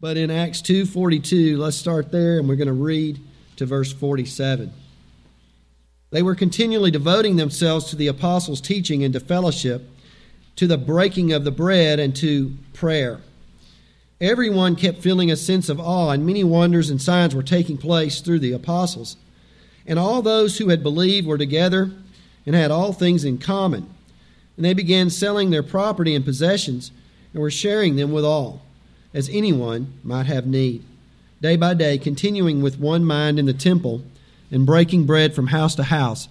But in Acts 2:42, let's start there, and we're going to read to verse 47. They were continually devoting themselves to the apostles' teaching and to fellowship, to the breaking of the bread, and to prayer. Everyone kept feeling a sense of awe, and many wonders and signs were taking place through the apostles. And all those who had believed were together and had all things in common. And they began selling their property and possessions and were sharing them with all, as anyone might have need. Day by day, continuing with one mind in the temple and breaking bread from house to house,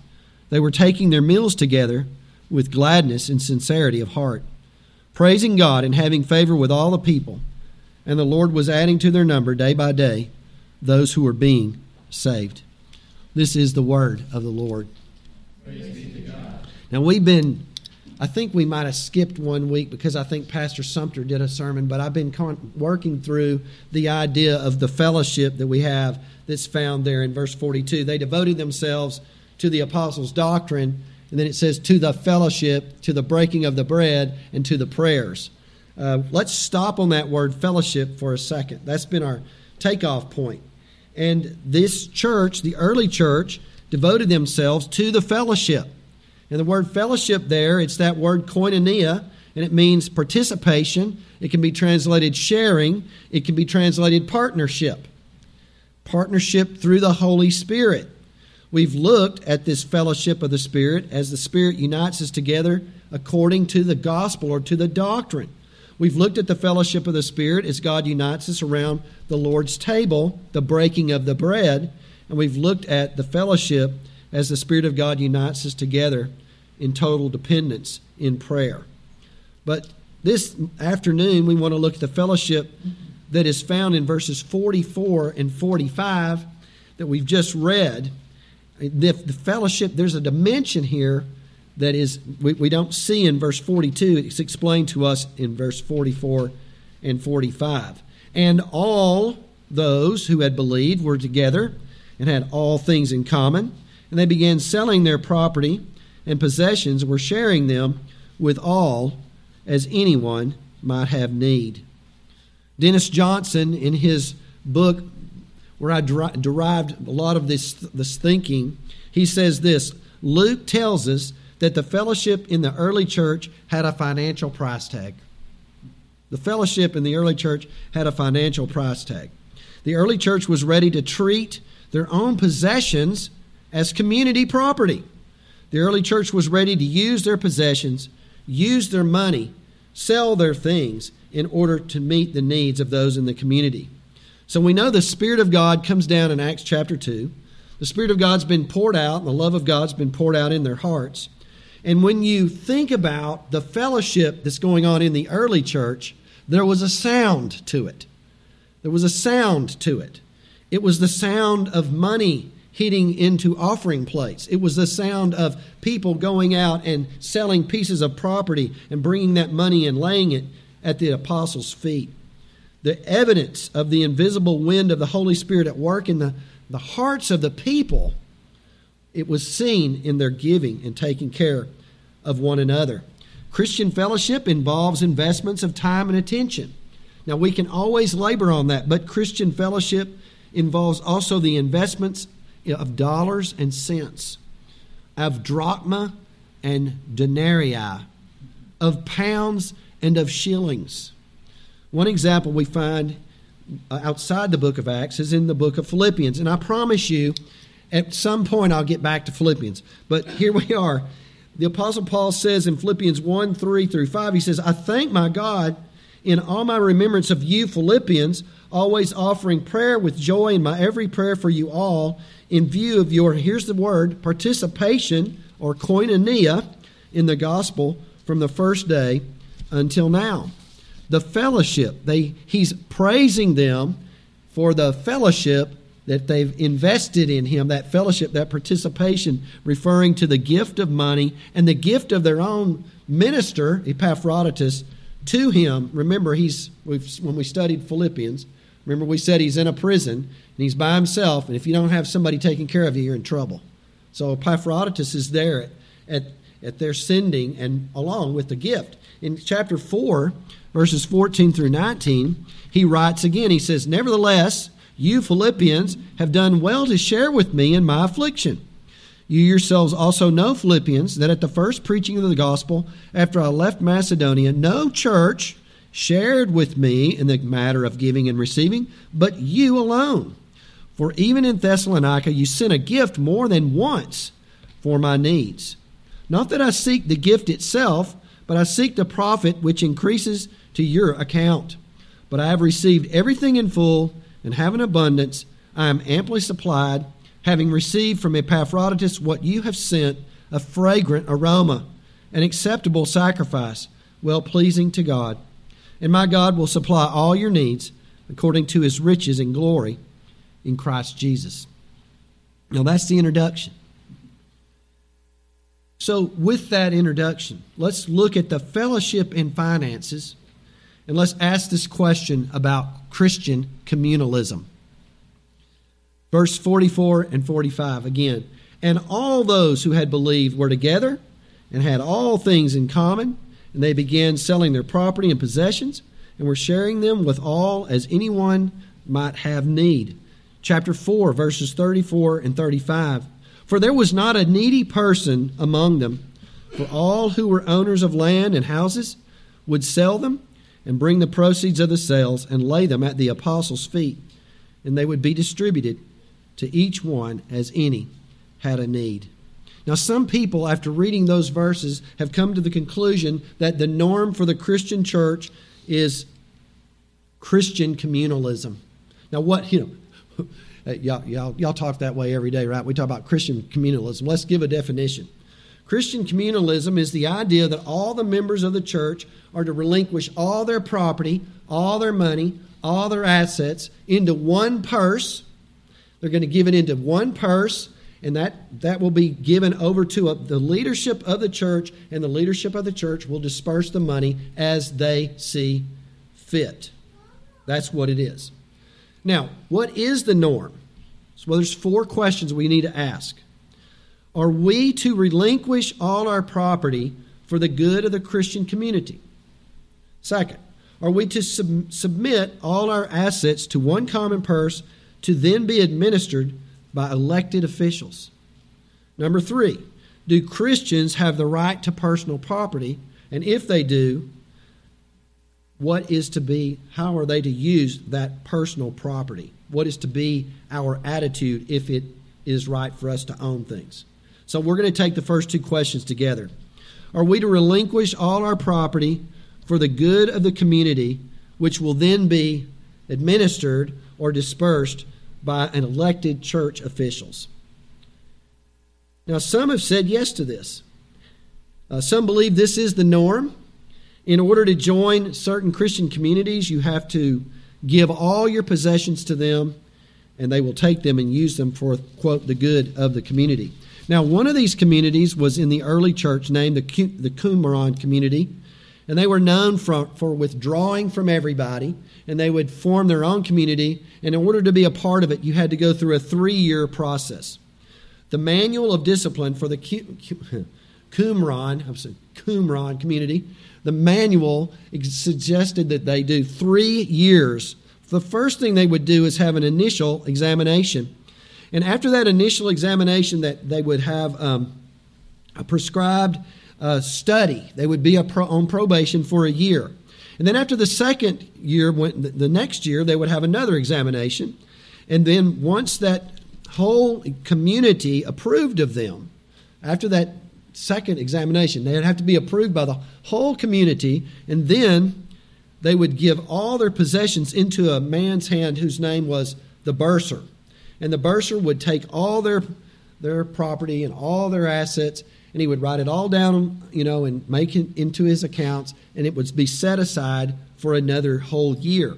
they were taking their meals together with gladness and sincerity of heart, praising God and having favor with all the people. And the Lord was adding to their number day by day those who were being saved. This is the word of the Lord. Praise be to God. Now we've been, I think we might have skipped one week because I think Pastor Sumter did a sermon, but I've been working through the idea of the fellowship that we have that's found there in verse 42. They devoted themselves to the apostles' doctrine, and then it says to the fellowship, to the breaking of the bread, and to the prayers. Let's stop on that word fellowship for a second. That's been our takeoff point. And this church, the early church, devoted themselves to the fellowship. And the word fellowship there, it's that word koinonia, and it means participation. It can be translated sharing. It can be translated partnership. Partnership through the Holy Spirit. We've looked at this fellowship of the Spirit as the Spirit unites us together according to the gospel or to the doctrine. We've looked at the fellowship of the Spirit as God unites us around the Lord's table, the breaking of the bread, and we've looked at the fellowship as the Spirit of God unites us together in total dependence in prayer. But this afternoon, we want to look at the fellowship that is found in verses 44 and 45 that we've just read. The fellowship, there's a dimension here that is, we don't see in verse 42. It's explained to us in verse 44 and 45. And all those who had believed were together and had all things in common. And they began selling their property and possessions and were sharing them with all as anyone might have need. Dennis Johnson, in his book where I derived a lot of this thinking, he says this: Luke tells us that the fellowship in the early church had a financial price tag. The fellowship in the early church had a financial price tag. The early church was ready to treat their own possessions as community property. The early church was ready to use their possessions, use their money, sell their things in order to meet the needs of those in the community. So we know the Spirit of God comes down in Acts chapter 2. The Spirit of God's been poured out, and the love of God's been poured out in their hearts. And when you think about the fellowship that's going on in the early church, there was a sound to it. There was a sound to it. It was the sound of money hitting into offering plates. It was the sound of people going out and selling pieces of property and bringing that money and laying it at the apostles' feet. The evidence of the invisible wind of the Holy Spirit at work in the hearts of the people, it was seen in their giving and taking care of one another. Christian fellowship involves investments of time and attention. Now, we can always labor on that, but Christian fellowship involves also the investments of dollars and cents, of drachma and denarii, of pounds and of shillings. One example we find outside the book of Acts is in the book of Philippians, and I promise you, at some point, I'll get back to Philippians. But here we are. The Apostle Paul says in Philippians 1:3-5, he says, I thank my God in all my remembrance of you, Philippians, always offering prayer with joy in my every prayer for you all, in view of your, here's the word, participation or koinonia in the gospel from the first day until now. The fellowship, he's praising them for the fellowship that they've invested in him, that fellowship, that participation, referring to the gift of money and the gift of their own minister, Epaphroditus, to him. Remember, when we studied Philippians, remember we said he's in a prison and he's by himself, and if you don't have somebody taking care of you, you're in trouble. So Epaphroditus is there at their sending and along with the gift. In chapter 4, verses 14 through 19, he writes again. He says, "Nevertheless, you Philippians have done well to share with me in my affliction. You yourselves also know, Philippians, that at the first preaching of the gospel, after I left Macedonia, no church shared with me in the matter of giving and receiving, but you alone. For even in Thessalonica you sent a gift more than once for my needs. Not that I seek the gift itself, but I seek the profit which increases to your account. But I have received everything in full, and have an abundance. I am amply supplied, having received from Epaphroditus what you have sent, a fragrant aroma, an acceptable sacrifice, well-pleasing to God. And my God will supply all your needs according to his riches and glory in Christ Jesus." Now that's the introduction. So with that introduction, let's look at the fellowship and finances, and let's ask this question about Christian communalism. Verse 44 and 45 again. "And all those who had believed were together and had all things in common, and they began selling their property and possessions and were sharing them with all as anyone might have need." Chapter 4, verses 34 and 35. "For there was not a needy person among them, for all who were owners of land and houses would sell them and bring the proceeds of the sales and lay them at the apostles' feet, and they would be distributed to each one as any had a need." Now, some people, after reading those verses, have come to the conclusion that the norm for the Christian church is Christian communalism. Now, what, you know, y'all talk that way every day, right? We talk about Christian communalism. Let's give a definition. Christian communalism is the idea that all the members of the church are to relinquish all their property, all their money, all their assets into one purse. They're going to give it into one purse, and that will be given over to the leadership of the church, and the leadership of the church will disperse the money as they see fit. That's what it is. Now, what is the norm? So, well, there's four questions we need to ask. Are we to relinquish all our property for the good of the Christian community? Second, are we to submit all our assets to one common purse to then be administered by elected officials? Number three, do Christians have the right to personal property? And if they do, how are they to use that personal property? What is to be our attitude if it is right for us to own things? So we're going to take the first two questions together. Are we to relinquish all our property for the good of the community, which will then be administered or dispersed by an elected church officials? Now, some have said yes to this. Some believe this is the norm. In order to join certain Christian communities, you have to give all your possessions to them, and they will take them and use them for, quote, the good of the community. Now, one of these communities was in the early church named the Qumran community, and they were known for withdrawing from everybody, and they would form their own community, and in order to be a part of it, you had to go through a 3-year process. The Manual of Discipline for the Qumran community, the manual suggested that they do 3 years. The first thing they would do is have an initial examination. And after that initial examination, that they would have a prescribed study. They would be on probation for a year. And then after the second year, the next year, they would have another examination. And then once that whole community approved of them, after that second examination, they'd have to be approved by the whole community, and then they would give all their possessions into a man's hand whose name was the bursar. And the bursar would take all their property and all their assets, and he would write it all down, you know, and make it into his accounts, and it would be set aside for another whole year.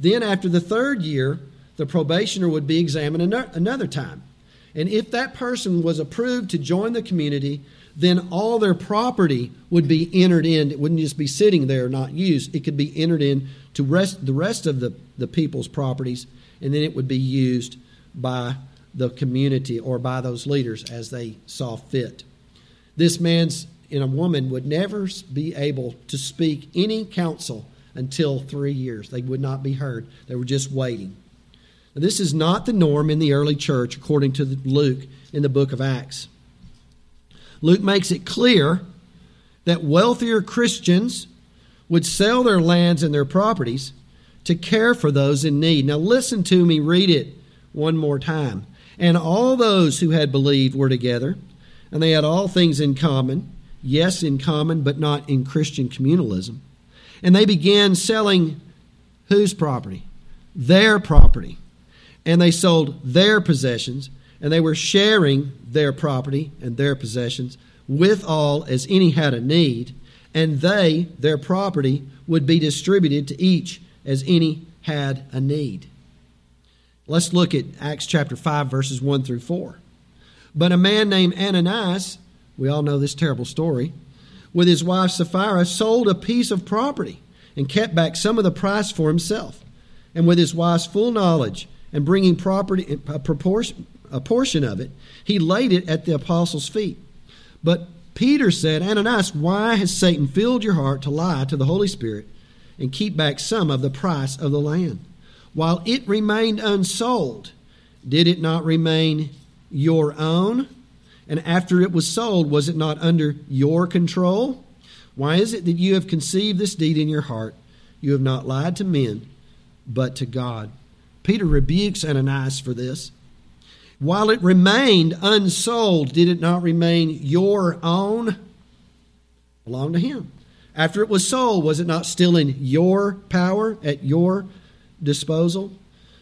Then after the third year, the probationer would be examined another time. And if that person was approved to join the community, then all their property would be entered in. It wouldn't just be sitting there not used. It could be entered in to the rest of the people's properties, and then it would be used by the community or by those leaders as they saw fit. This man and a woman would never be able to speak any counsel until 3 years. They would not be heard. They were just waiting. Now, this is not the norm in the early church, according to Luke in the book of Acts. Luke makes it clear that wealthier Christians would sell their lands and their properties to care for those in need. Now listen to me, read it one more time. And all those who had believed were together, and they had all things in common. Yes, in common, but not in Christian communalism. And they began selling whose property? Their property. And they sold their possessions, and they were sharing their property and their possessions with all as any had a need, and they, their property, would be distributed to each as any had a need. Let's look at Acts chapter 5, verses 1 through 4. But a man named Ananias, we all know this terrible story, with his wife Sapphira sold a piece of property and kept back some of the price for himself. And with his wife's full knowledge and bringing property, a portion of it, he laid it at the apostles' feet. But Peter said, Ananias, why has Satan filled your heart to lie to the Holy Spirit and keep back some of the price of the land? While it remained unsold, did it not remain your own? And after it was sold, was it not under your control? Why is it that you have conceived this deed in your heart? You have not lied to men, but to God. Peter rebukes Ananias for this. While it remained unsold, did it not remain your own? Belonged to him. After it was sold, was it not still in your power, at your disposal?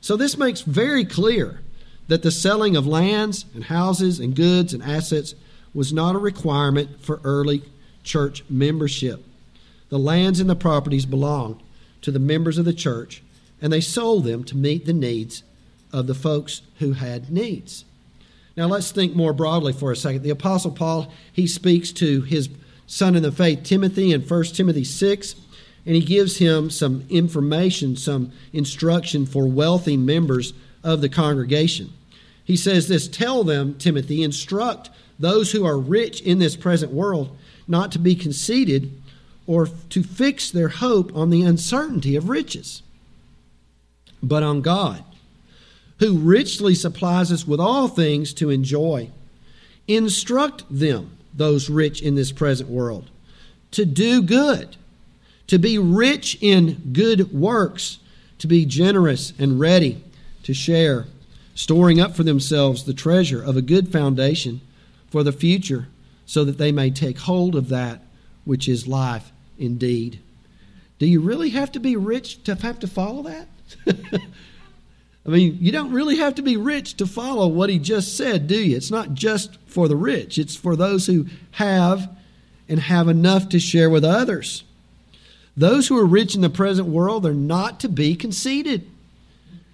So this makes very clear that the selling of lands and houses and goods and assets was not a requirement for early church membership. The lands and the properties belonged to the members of the church, and they sold them to meet the needs of the folks who had needs. Now let's think more broadly for a second. The Apostle Paul, he speaks to his son in the faith, Timothy, in 1 Timothy 6, and he gives him some information, some instruction for wealthy members of the congregation. He says this, tell them, Timothy, instruct those who are rich in this present world not to be conceited or to fix their hope on the uncertainty of riches, but on God, who richly supplies us with all things to enjoy. Instruct them, those rich in this present world, to do good, to be rich in good works, to be generous and ready to share, storing up for themselves the treasure of a good foundation for the future, so that they may take hold of that which is life indeed. Do you really have to be rich to have to follow that? I mean, you don't really have to be rich to follow what he just said, do you? It's not just for the rich. It's for those who have and have enough to share with others. Those who are rich in the present world, they're not to be conceited.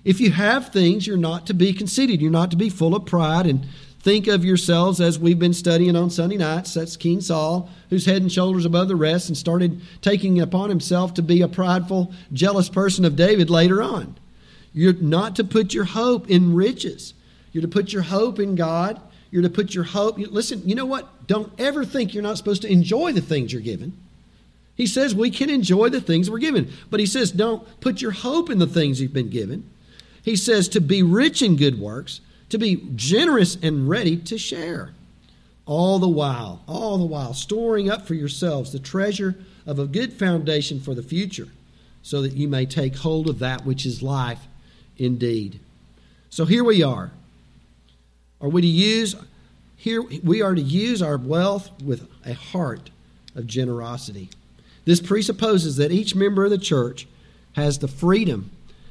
If you have things, you're not to be conceited. You're not to be full of pride and think of yourselves, as we've been studying on Sunday nights. That's King Saul, who's head and shoulders above the rest and started taking it upon himself to be a prideful, jealous person of David later on. You're not to put your hope in riches. You're to put your hope in God. You're to put your hope... Listen, you know what? Don't ever think you're not supposed to enjoy the things you're given. He says we can enjoy the things we're given. But he says don't put your hope in the things you've been given. He says to be rich in good works, to be generous and ready to share. All the while, storing up for yourselves the treasure of a good foundation for the future, so that you may take hold of that which is life indeed. So here we are. We are to use our wealth with a heart of generosity. This presupposes that each member of the church has the freedom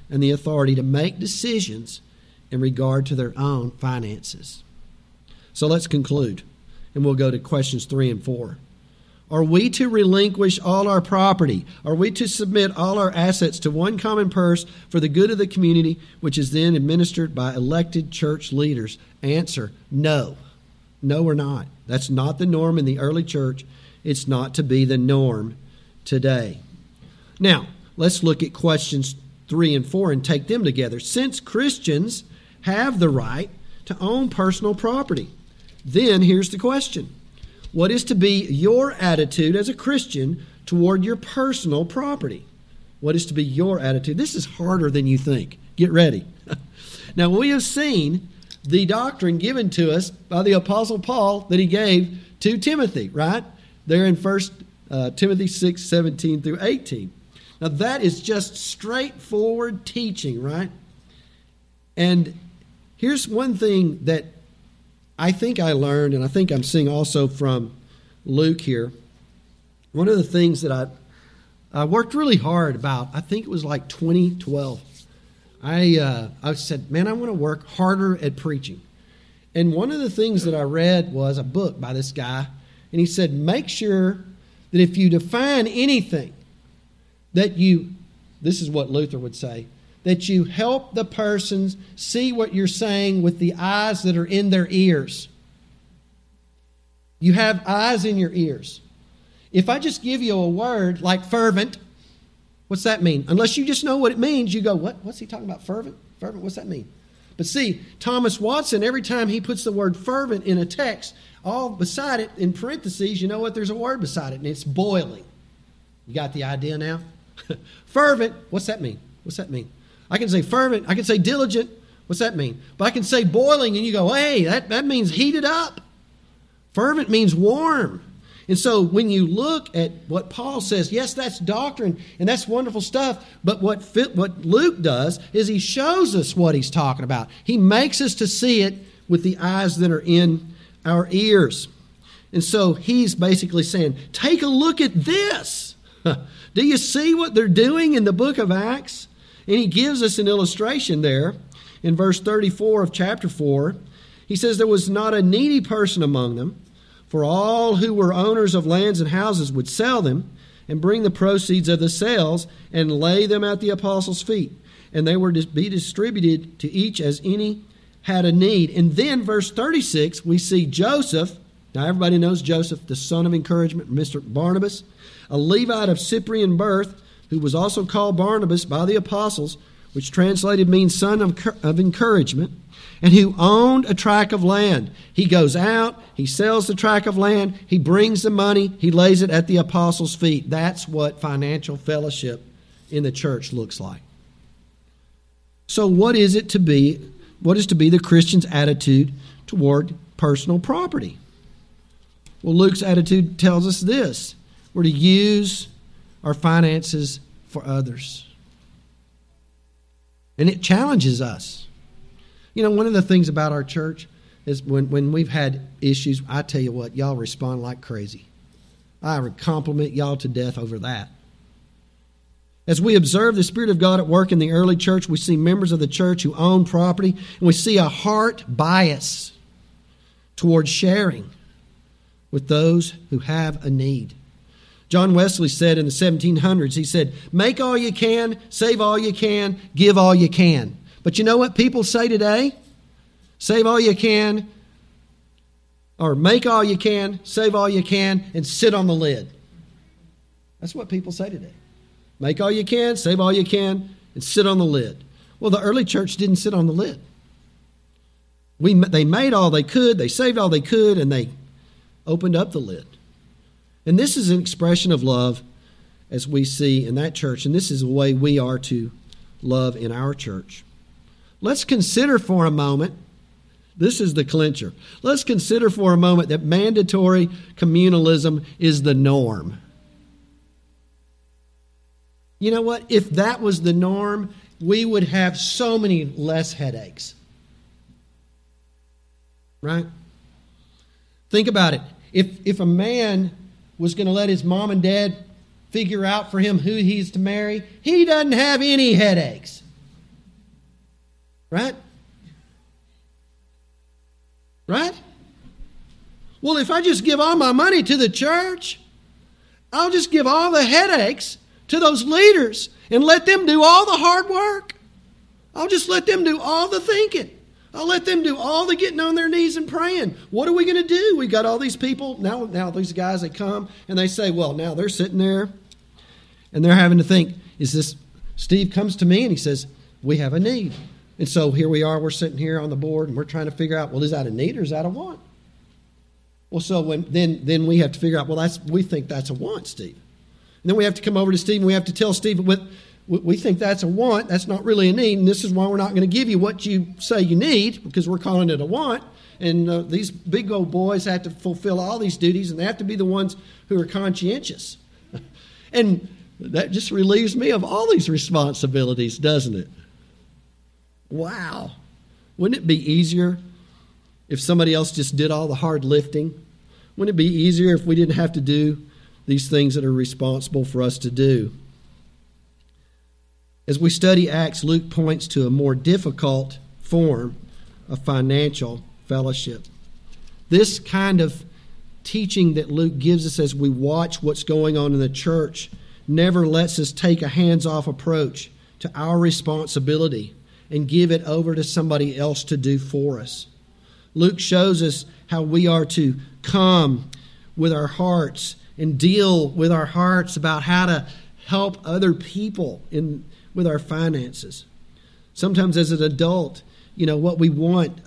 and the authority to make decisions in regard to their own finances. So let's conclude, and we'll go to questions 3 and 4. Are we to relinquish all our property? Are we to submit all our assets to one common purse for the good of the community, which is then administered by elected church leaders? Answer, no. No, we're not. That's not the norm in the early church. It's not to be the norm today. Now, let's look at questions 3 and 4 and take them together. Since Christians have the right to own personal property, then here's the question. What is to be your attitude as a Christian toward your personal property? what is to be your attitude. This is harder than you think. Get ready. Now, we have seen the doctrine given to us by the Apostle Paul that he gave to Timothy, right? There in 1 Timothy 6, 17 through 18. Now, that is just straightforward teaching, right? And here's one thing that I think I learned, and I think I'm seeing also from Luke here. One of the things that I worked really hard about, I think it was like 2012. I said, man, I want to work harder at preaching. And one of the things that I read was a book by this guy, and he said, make sure that if you define anything, that you, this is what Luther would say, that you help the persons see what you're saying with the eyes that are in their ears. You have eyes in your ears. If I just give you a word like fervent, what's that mean? Unless you just know what it means, you go, what? What's he talking about? Fervent? Fervent, what's that mean? But see, Thomas Watson, every time he puts the word fervent in a text, all beside it, in parentheses, you know what? There's a word beside it, and it's boiling. You got the idea now? Fervent, what's that mean? What's that mean? I can say fervent. I can say diligent. What's that mean? But I can say boiling, and you go, hey, that means heated up. Fervent means warm. And so when you look at what Paul says, yes, that's doctrine, and that's wonderful stuff, but what Luke does is he shows us what he's talking about. He makes us to see it with the eyes that are in our ears. And so he's basically saying, take a look at this. Do you see what they're doing in the book of Acts? And he gives us an illustration there in verse 34 of chapter 4. He says, there was not a needy person among them, for all who were owners of lands and houses would sell them and bring the proceeds of the sales and lay them at the apostles' feet. And they were to be distributed to each as any had a need. And then verse 36, we see Joseph. Now everybody knows Joseph, the son of encouragement, Mr. Barnabas, a Levite of Cyprian birth, who was also called Barnabas by the apostles, which translated means son of encouragement, and who owned a tract of land. He goes out, he sells the tract of land, he brings the money, he lays it at the apostles' feet. That's what financial fellowship in the church looks like. So what is to be the Christian's attitude toward personal property? Well, Luke's attitude tells us this. We're to use our finances for others. And it challenges us. You know, one of the things about our church is when we've had issues, I tell you what, y'all respond like crazy. I would compliment y'all to death over that. As we observe the Spirit of God at work in the early church, we see members of the church who own property, and we see a heart bias toward sharing with those who have a need. John Wesley said in the 1700s, he said, make all you can, save all you can, give all you can. But you know what people say today? Save all you can, or make all you can, save all you can, and sit on the lid. That's what people say today. Make all you can, save all you can, and sit on the lid. Well, the early church didn't sit on the lid. They made all they could, they saved all they could, and they opened up the lid. And this is an expression of love as we see in that church. And this is the way we are to love in our church. Let's consider for a moment, this is the clincher. Let's consider for a moment that mandatory communalism is the norm. You know what? If that was the norm, we would have so many less headaches. Right? Think about it. If a man was going to let his mom and dad figure out for him who he's to marry, he doesn't have any headaches. Right? Right? Well, if I just give all my money to the church, I'll just give all the headaches to those leaders and let them do all the hard work. I'll just let them do all the thinking. I'll let them do all the getting on their knees and praying. What are we going to do? We got all these people. Now these guys, they come and they say, well, now they're sitting there and they're having to think, is this, Steve comes to me and he says, we have a need. And so here we are, we're sitting here on the board and we're trying to figure out, well, is that a need or is that a want? Well, so then we have to figure out, well, we think that's a want, Steve. And then we have to come over to Steve and we have to tell Steve, we think that's a want, that's not really a need, and this is why we're not going to give you what you say you need, because we're calling it a want. And these big old boys have to fulfill all these duties, and they have to be the ones who are conscientious. And that just relieves me of all these responsibilities, doesn't it? Wow. Wouldn't it be easier if somebody else just did all the hard lifting? Wouldn't it be easier if we didn't have to do these things that are responsible for us to do? As we study Acts, Luke points to a more difficult form of financial fellowship. This kind of teaching that Luke gives us as we watch what's going on in the church never lets us take a hands-off approach to our responsibility and give it over to somebody else to do for us. Luke shows us how we are to come with our hearts and deal with our hearts about how to help other people with our finances. Sometimes as an adult, what we want.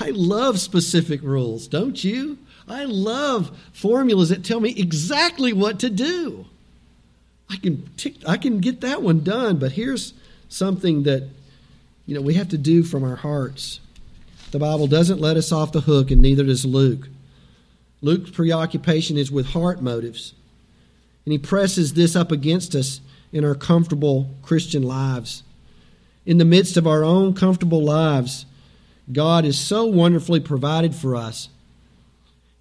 I love specific rules, don't you? I love formulas that tell me exactly what to do. I can get that one done, but here's something that we have to do from our hearts. The Bible doesn't let us off the hook, and neither does Luke. Luke's preoccupation is with heart motives, and he presses this up against us in our comfortable Christian lives. In the midst of our own comfortable lives, God is so wonderfully provided for us,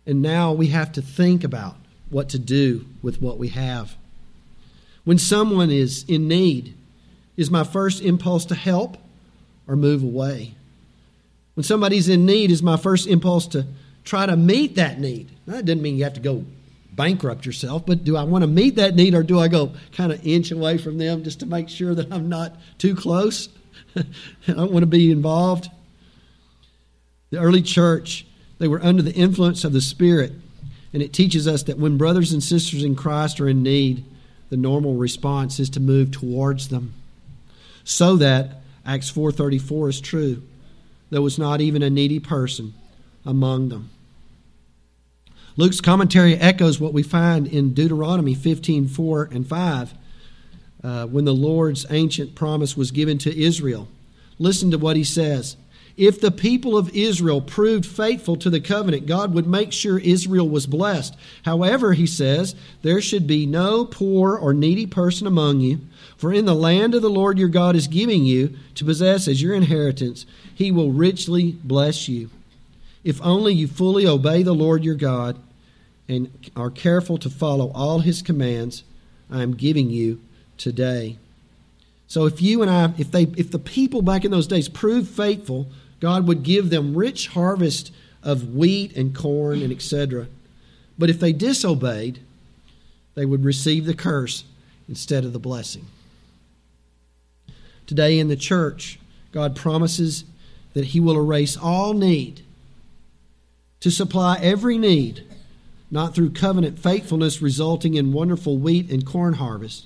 and now we have to think about what to do with what we have. When someone is in need, is my first impulse to help or move away? When somebody's in need, is my first impulse to try to meet that need? Now, that doesn't mean you have to go bankrupt yourself, but do I want to meet that need, or do I go kind of inch away from them just to make sure that I'm not too close? I don't want to be involved. The early church, they were under the influence of the Spirit, and it teaches us that when brothers and sisters in Christ are in need, the normal response is to move towards them. So that, Acts 4:34 is true, there was not even a needy person among them. Luke's commentary echoes what we find in Deuteronomy 15:4 and 5, when the Lord's ancient promise was given to Israel. Listen to what he says. If the people of Israel proved faithful to the covenant, God would make sure Israel was blessed. However, he says, there should be no poor or needy person among you, for in the land of the Lord your God is giving you to possess as your inheritance, he will richly bless you. If only you fully obey the Lord your God and are careful to follow all his commands I am giving you today. So if the people back in those days proved faithful, God would give them rich harvest of wheat and corn and etc. But if they disobeyed, they would receive the curse instead of the blessing. Today in the church, God promises that he will erase all need, to supply every need, not through covenant faithfulness resulting in wonderful wheat and corn harvest,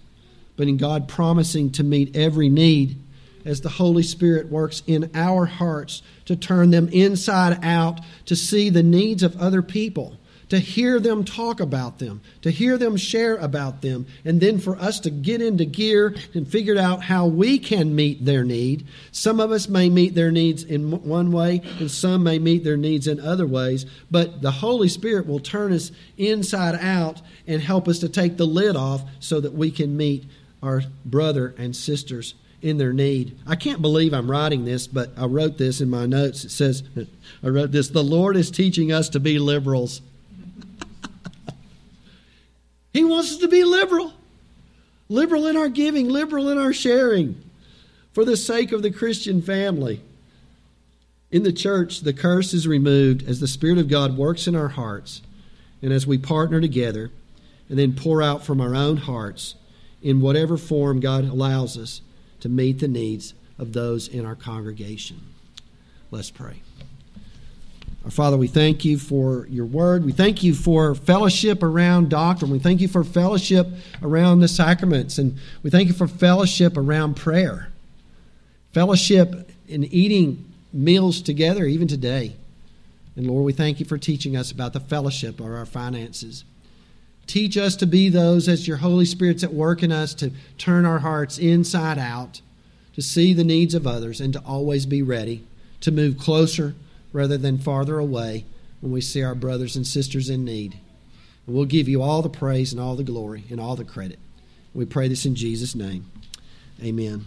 but in God promising to meet every need as the Holy Spirit works in our hearts to turn them inside out, to see the needs of other people, to hear them talk about them, to hear them share about them, and then for us to get into gear and figure out how we can meet their need. Some of us may meet their needs in one way, and some may meet their needs in other ways, but the Holy Spirit will turn us inside out and help us to take the lid off so that we can meet our brother and sisters in their need. I can't believe I'm writing this, but I wrote this in my notes. It says, the Lord is teaching us to be liberals. He wants us to be liberal. Liberal in our giving, liberal in our sharing, for the sake of the Christian family. In the church, the curse is removed as the Spirit of God works in our hearts, and as we partner together and then pour out from our own hearts in whatever form God allows us to meet the needs of those in our congregation. Let's pray. Our Father, we thank you for your word. We thank you for fellowship around doctrine. We thank you for fellowship around the sacraments. And we thank you for fellowship around prayer. Fellowship in eating meals together, even today. And Lord, we thank you for teaching us about the fellowship of our finances. Teach us to be those as your Holy Spirit's at work in us, to turn our hearts inside out, to see the needs of others, and to always be ready to move closer rather than farther away when we see our brothers and sisters in need. And we'll give you all the praise and all the glory and all the credit. We pray this in Jesus' name. Amen.